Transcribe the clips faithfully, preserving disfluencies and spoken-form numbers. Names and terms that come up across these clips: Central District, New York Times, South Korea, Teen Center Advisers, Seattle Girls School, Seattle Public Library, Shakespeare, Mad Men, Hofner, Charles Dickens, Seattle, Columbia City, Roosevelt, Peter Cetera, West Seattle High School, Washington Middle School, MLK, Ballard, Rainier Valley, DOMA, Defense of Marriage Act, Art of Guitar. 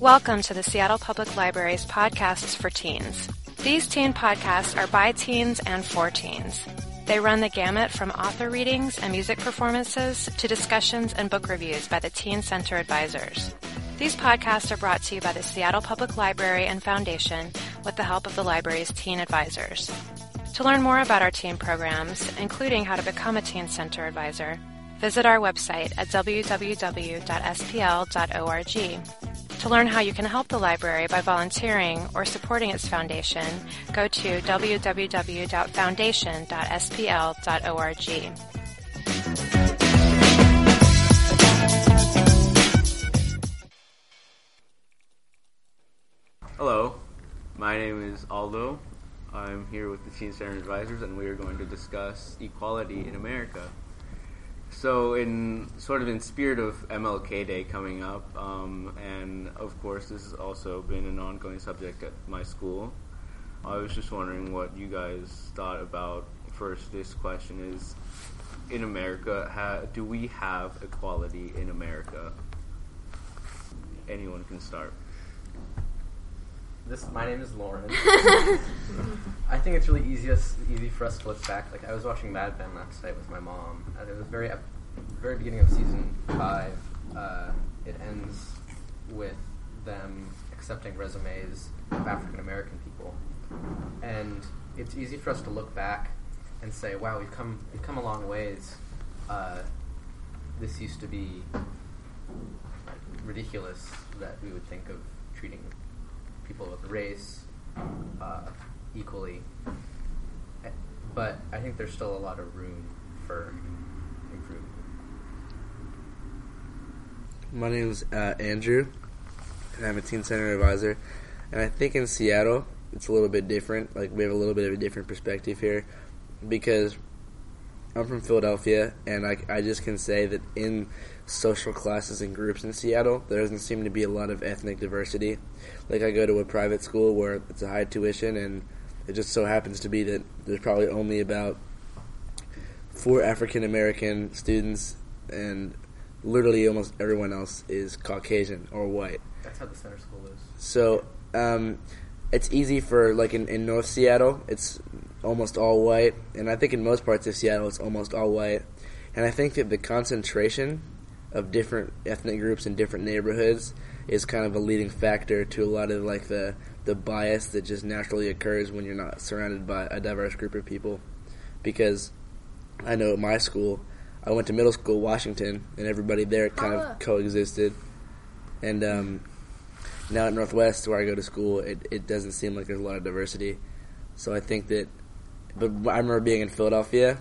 Welcome to the Seattle Public Library's Podcasts for Teens. These teen podcasts are by teens and for teens. They run the gamut from author readings and music performances to discussions and book reviews by the Teen Center Advisers. These podcasts are brought to you by the Seattle Public Library and Foundation with the help of the library's Teen Advisors. To learn more about our teen programs, including how to become a Teen Center Advisor, visit our website at w w w dot s p l dot org. To learn how you can help the library by volunteering or supporting its foundation, go to w w w dot foundation dot s p l dot org. Hello, my name is Aldo. I'm here with the Teen Center Advisors, and we are going to discuss equality in America. So, in sort of in spirit of M L K Day coming up, um, and of course this has also been an ongoing subject at my school, I was just wondering what you guys thought about, first, this question is, in America, ha- do we have equality in America? Anyone can start. This, my name is Lauren. I think it's really easiest, easy for us to look back. Like, I was watching Mad Men last night with my mom, and it was very, very beginning of season five. Uh, it ends with them accepting resumes of African American people, and it's easy for us to look back and say, "Wow, we've come, we've come a long ways. Uh, this used to be ridiculous that we would think of treating people with race uh, equally," but I think there's still a lot of room for improvement. My name is uh, Andrew, and I'm a Teen Center Advisor. And I think in Seattle, it's a little bit different. Like, we have a little bit of a different perspective here, because I'm from Philadelphia, and I, I just can say that in social classes and groups in Seattle, there doesn't seem to be a lot of ethnic diversity. Like, I go to a private school where it's a high tuition, and it just so happens to be that there's probably only about four African American students, and literally almost everyone else is Caucasian or white. That's how the center school is. So, um, it's easy for, like, in, in North Seattle, it's almost all white, and I think in most parts of Seattle it's almost all white, and I think that the concentration of different ethnic groups in different neighborhoods is kind of a leading factor to a lot of, like, the, the bias that just naturally occurs when you're not surrounded by a diverse group of people. Because I know at my school, I went to middle school, Washington, and everybody there kind of coexisted, and um, now at Northwest, where I go to school, it, it doesn't seem like there's a lot of diversity, so I think that. But I remember being in Philadelphia,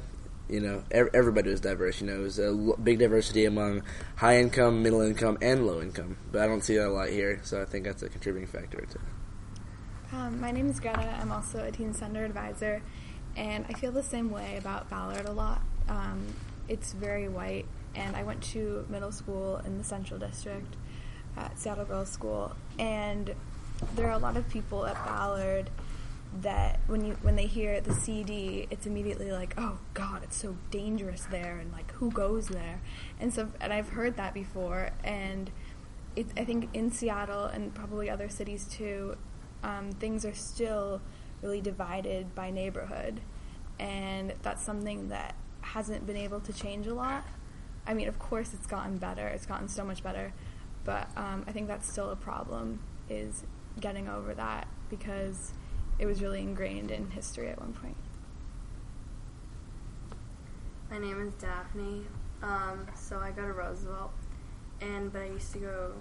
you know, everybody was diverse. You know, it was a big diversity among high income, middle income, and low income. But I don't see that a lot here, so I think that's a contributing factor too. Um, my name is Greta. I'm also a Teen Center Advisor, and I feel the same way about Ballard a lot. Um, it's very white, and I went to middle school in the Central District at Seattle Girls School, and there are a lot of people at Ballard that when you when they hear the C D, it's immediately like, oh God, it's so dangerous there, and like, who goes there? And so, and I've heard that before, and it, I think in Seattle and probably other cities too, um, things are still really divided by neighborhood, and that's something that hasn't been able to change a lot. I mean, of course, it's gotten better; it's gotten so much better, but um, I think that's still a problem, is getting over that, because it was really ingrained in history at one point. My name is Daphne, um, so I go to Roosevelt, and but I used to go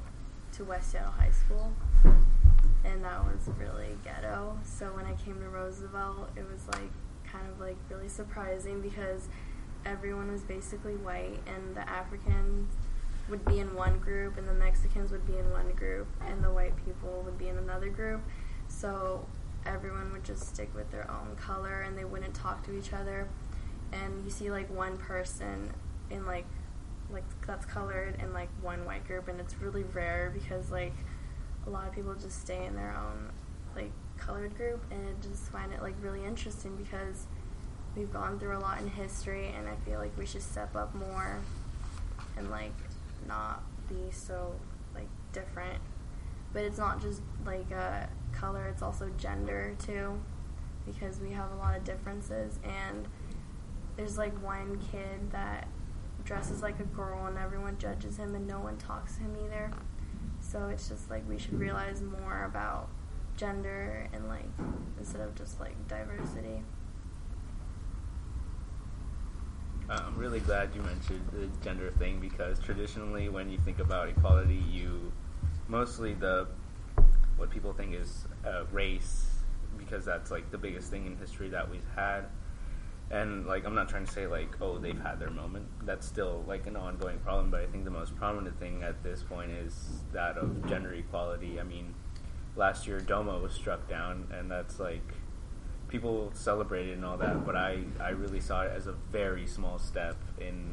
to West Seattle High School, and that was really ghetto. So when I came to Roosevelt, it was like kind of like really surprising, because everyone was basically white, and the Africans would be in one group, and the Mexicans would be in one group, and the white people would be in another group. So everyone would just stick with their own color, and they wouldn't talk to each other, and you see like one person in like like that's colored in like one white group, and it's really rare, because like a lot of people just stay in their own like colored group, and I just find it like really interesting, because we've gone through a lot in history, and I feel like we should step up more and like not be so like different But it's not just like uh, color, it's also gender too, because we have a lot of differences. And there's like one kid that dresses like a girl and everyone judges him and no one talks to him either. So it's just like we should realize more about gender and like instead of just like diversity. I'm really glad you mentioned the gender thing, because traditionally when you think about equality, you mostly the what people think is uh, race, because that's like the biggest thing in history that we've had. And like I'm not trying to say like, oh, they've had their moment. That's still like an ongoing problem, but I think the most prominent thing at this point is that of gender equality. I mean, last year DOMA was struck down, and that's like people celebrated and all that, but I, I really saw it as a very small step in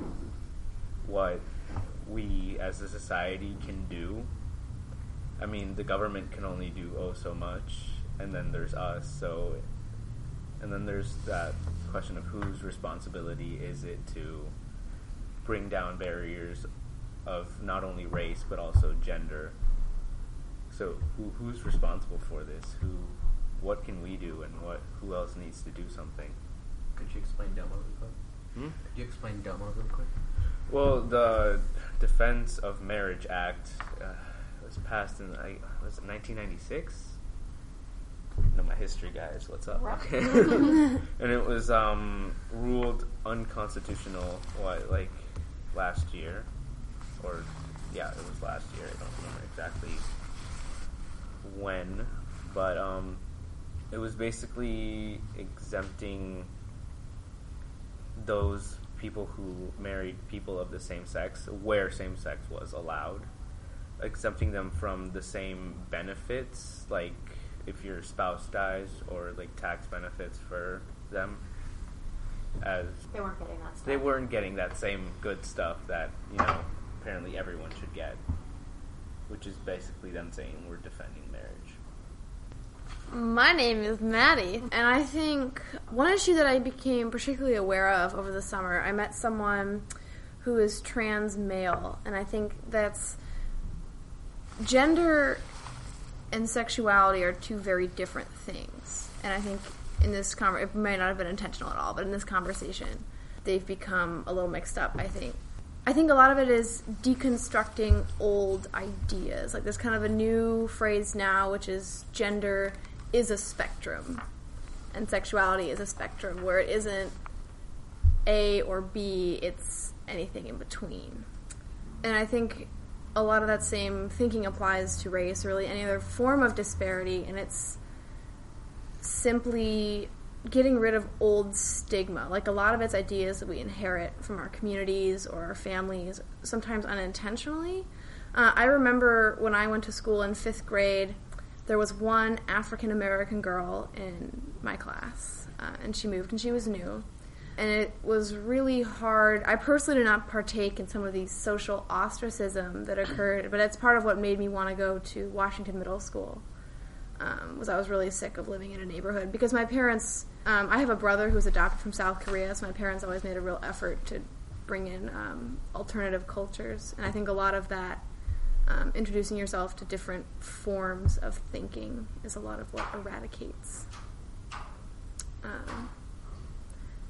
what we as a society can do. I mean, the government can only do oh so much, and then there's us, so, and then there's that question of whose responsibility is it to bring down barriers of not only race, but also gender. So who, who's responsible for this? Who? What can we do, and what? Who else needs to do something? Could you explain DOMA real quick? Hmm? Could you explain DOMA real quick? Well, the Defense of Marriage Act uh, was passed in I was it nineteen ninety-six. No, my history guys, what's up? And it was um, ruled unconstitutional. What, like last year, or yeah, it was last year. I don't remember exactly when, but um. It was basically exempting those people who married people of the same sex, where same sex was allowed, exempting them from the same benefits, like if your spouse dies, or like tax benefits for them. As they weren't getting that stuff. They weren't getting that same good stuff that, you know, apparently everyone should get, which is basically them saying we're defending marriage. My name is Maddie, and I think one issue that I became particularly aware of over the summer, I met someone who is trans male, and I think that's gender and sexuality are two very different things. And I think in this conversation, it may not have been intentional at all, but in this conversation, they've become a little mixed up, I think. I think a lot of it is deconstructing old ideas. Like there's kind of a new phrase now, which is gender is a spectrum, and sexuality is a spectrum, where it isn't A or B, it's anything in between. And I think a lot of that same thinking applies to race, really any other form of disparity, and it's simply getting rid of old stigma. Like a lot of it's ideas that we inherit from our communities or our families, sometimes unintentionally. Uh, I remember when I went to school in fifth grade, there was one African-American girl in my class, uh, and she moved, and she was new. And it was really hard. I personally did not partake in some of the social ostracism that occurred, but it's part of what made me want to go to Washington Middle School, um, was I was really sick of living in a neighborhood. Because my parents, um, I have a brother who was adopted from South Korea, so my parents always made a real effort to bring in um, alternative cultures. And I think a lot of that, Um, introducing yourself to different forms of thinking, is a lot of what eradicates um,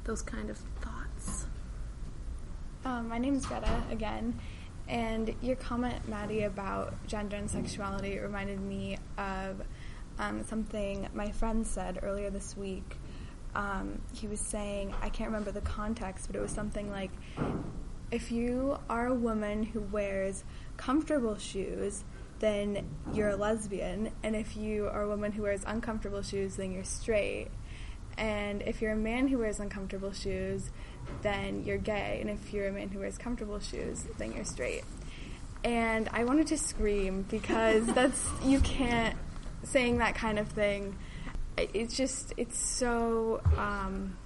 those kind of thoughts. Um, my name's Greta again, and your comment, Maddie, about gender and sexuality reminded me of um, something my friend said earlier this week. Um, he was saying, I can't remember the context, but it was something like, if you are a woman who wears comfortable shoes, then you're a lesbian, and if you are a woman who wears uncomfortable shoes, then you're straight, and if you're a man who wears uncomfortable shoes, then you're gay, and if you're a man who wears comfortable shoes, then you're straight. And I wanted to scream, because that's, you can't, saying that kind of thing, it's just, it's so um,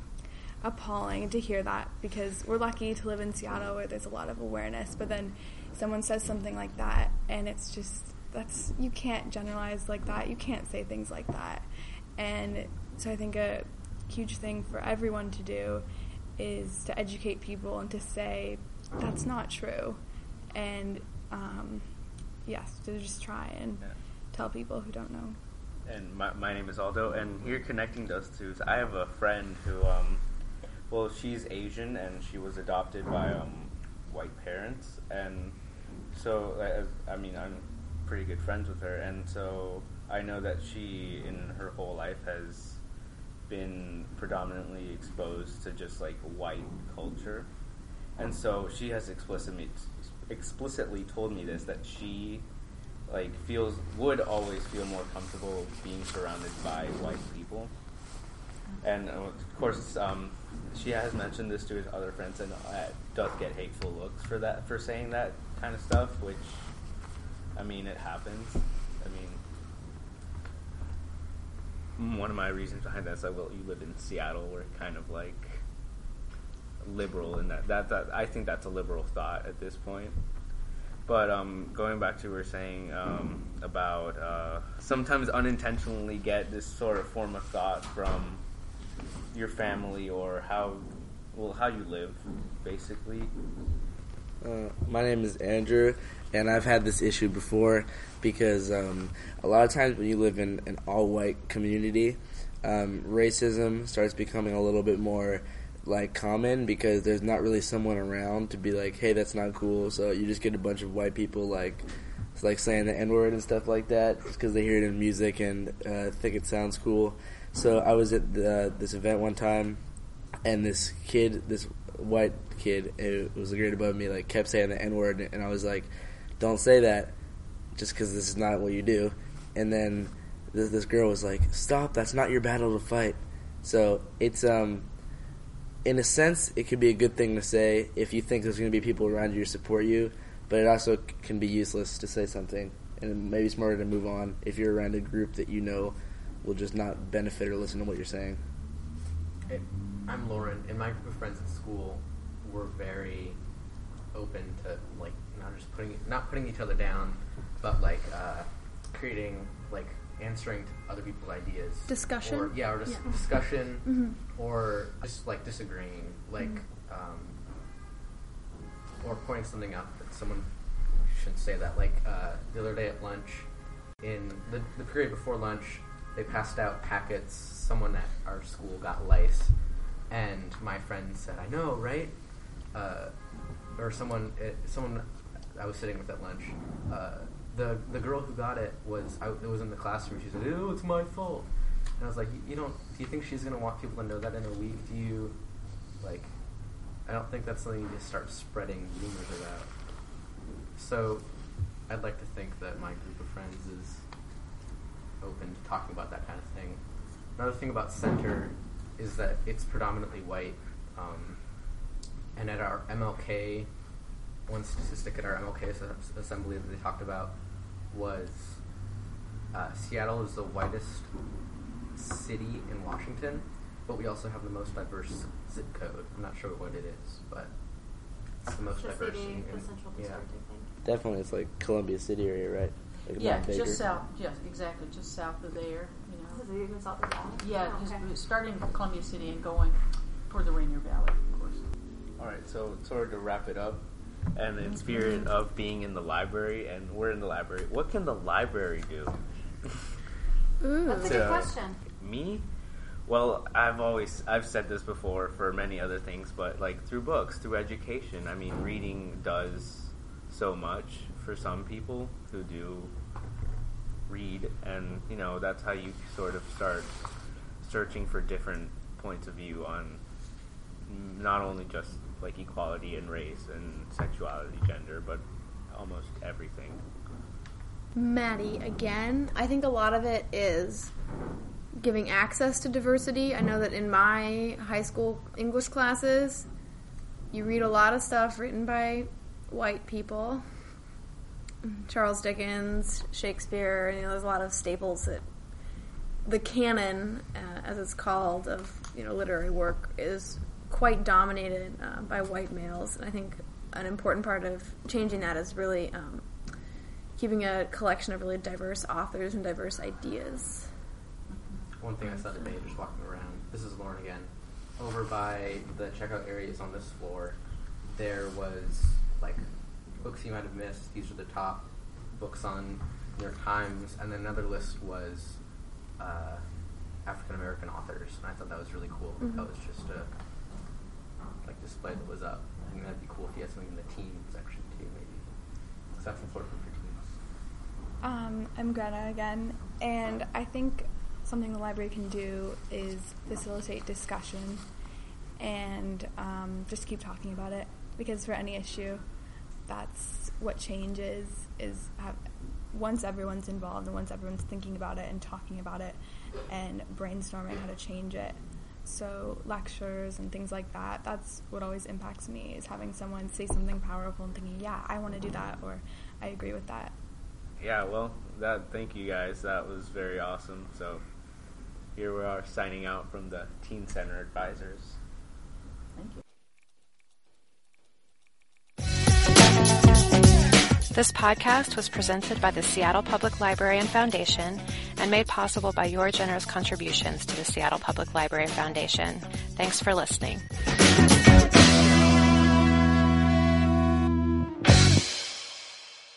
appalling to hear that, because we're lucky to live in Seattle where there's a lot of awareness, but then someone says something like that, and it's just, that's, you can't generalize like that, you can't say things like that. And so I think a huge thing for everyone to do is to educate people and to say, that's not true. And um, yes, to just try and tell people who don't know. And my, my name is Aldo, and here connecting those two is I have a friend who, um, well, she's Asian, and she was adopted by um, white parents, and so, as, I mean, I'm pretty good friends with her, and so I know that she, in her whole life, has been predominantly exposed to just, like, white culture, and so she has explicitly explicitly told me this, that she, like, feels, would always feel more comfortable being surrounded by white people. And, of course, um, she has mentioned this to his other friends and uh, does get hateful looks for that, for saying that kind of stuff, which, I mean, it happens. I mean, one of my reasons behind that is that, well, you live in Seattle, we're kind of, like, liberal, and that, that, that I think that's a liberal thought at this point. But um, going back to what we were saying um, about uh, sometimes unintentionally get this sort of form of thought from your family or how, well, how you live, basically. Uh, my name is Andrew, and I've had this issue before because um, a lot of times when you live in an all-white community, um, racism starts becoming a little bit more, like, common, because there's not really someone around to be like, hey, that's not cool, so you just get a bunch of white people, like, like saying the N-word and stuff like that, because they hear it in music and uh, think it sounds cool. So I was at the, this event one time, and this kid, this white kid, it was a grade above me, like, kept saying the N-word, and I was like, don't say that, just because this is not what you do. And then this, this girl was like, stop, that's not your battle to fight. So it's, um... in a sense, it could be a good thing to say if you think there's going to be people around you who support you, but it also c- can be useless to say something, and maybe smarter to move on if you're around a group that you know will just not benefit or listen to what you're saying. Hey, I'm Lauren, and my group of friends at school were very open to, like, not just putting not putting each other down, but, like, uh, creating, like, answering to other people's ideas. Discussion? Or, yeah, or just yeah. discussion, mm-hmm. or just, like, disagreeing, like, mm-hmm. um, or pointing something out that someone shouldn't say that. Like, uh, the other day at lunch, in the, the period before lunch, they passed out packets. Someone at our school got lice, and my friend said, I know, right? Uh, or someone, it, someone I was sitting with at lunch, uh, The the girl who got it was I, it was in the classroom. She said, "Oh, it's my fault." And I was like, "You don't? Do you think she's gonna want people to know that in a week? Do you like? I don't think that's something you just start spreading rumors about." So, I'd like to think that my group of friends is open to talking about that kind of thing. Another thing about Center is that it's predominantly white, um, and at our M L K, one statistic at our M L K assembly that they talked about was uh, Seattle is the whitest city in Washington, but we also have the most diverse zip code. I'm not sure what it is, but it's the most diverse. City in, in Central District, yeah. I think. Definitely, it's like Columbia City area, right? Like yeah, just south. Yes, exactly, just south of there. You know, is it even south of that? Yeah, oh, just okay. Starting from Columbia City and going toward the Rainier Valley, of course. All right, so sort of to wrap it up. And the spirit of being in the library, and we're in the library. What can the library do? Ooh. That's a good so, question. Me? Well, I've always, I've said this before for many other things, but like through books, through education. I mean, reading does so much for some people who do read, and, you know, that's how you sort of start searching for different points of view on not only just like equality and race and sexuality, gender, but almost everything. Maddie, again, I think a lot of it is giving access to diversity. I know that in my high school English classes, you read a lot of stuff written by white people. Charles Dickens, Shakespeare, you know, there's a lot of staples that the canon, uh, as it's called, of, you know, literary work is quite dominated uh, by white males, and I think an important part of changing that is really um, keeping a collection of really diverse authors and diverse ideas. One thing I saw today, just walking around, this is Lauren again, over by the checkout areas on this floor, there was, like, books you might have missed. These are the top books on New York Times, and then another list was uh, African-American authors, and I thought that was really cool. Mm-hmm. That was just a like display that was up. I think that'd be cool if you had something in the teen section too, maybe. Because that's important for teens. Um, I'm Greta again, and I think something the library can do is facilitate discussion and um, just keep talking about it, because for any issue, that's what change is, is have, once everyone's involved and once everyone's thinking about it and talking about it and brainstorming how to change it. So lectures and things like that, that's what always impacts me, is having someone say something powerful and thinking, yeah, I want to do that, or I agree with that. Yeah, well, that, thank you guys. That was very awesome. So here we are signing out from the Teen Center Advisers. Thank you. This podcast was presented by the Seattle Public Library and Foundation and made possible by your generous contributions to the Seattle Public Library Foundation. Thanks for listening.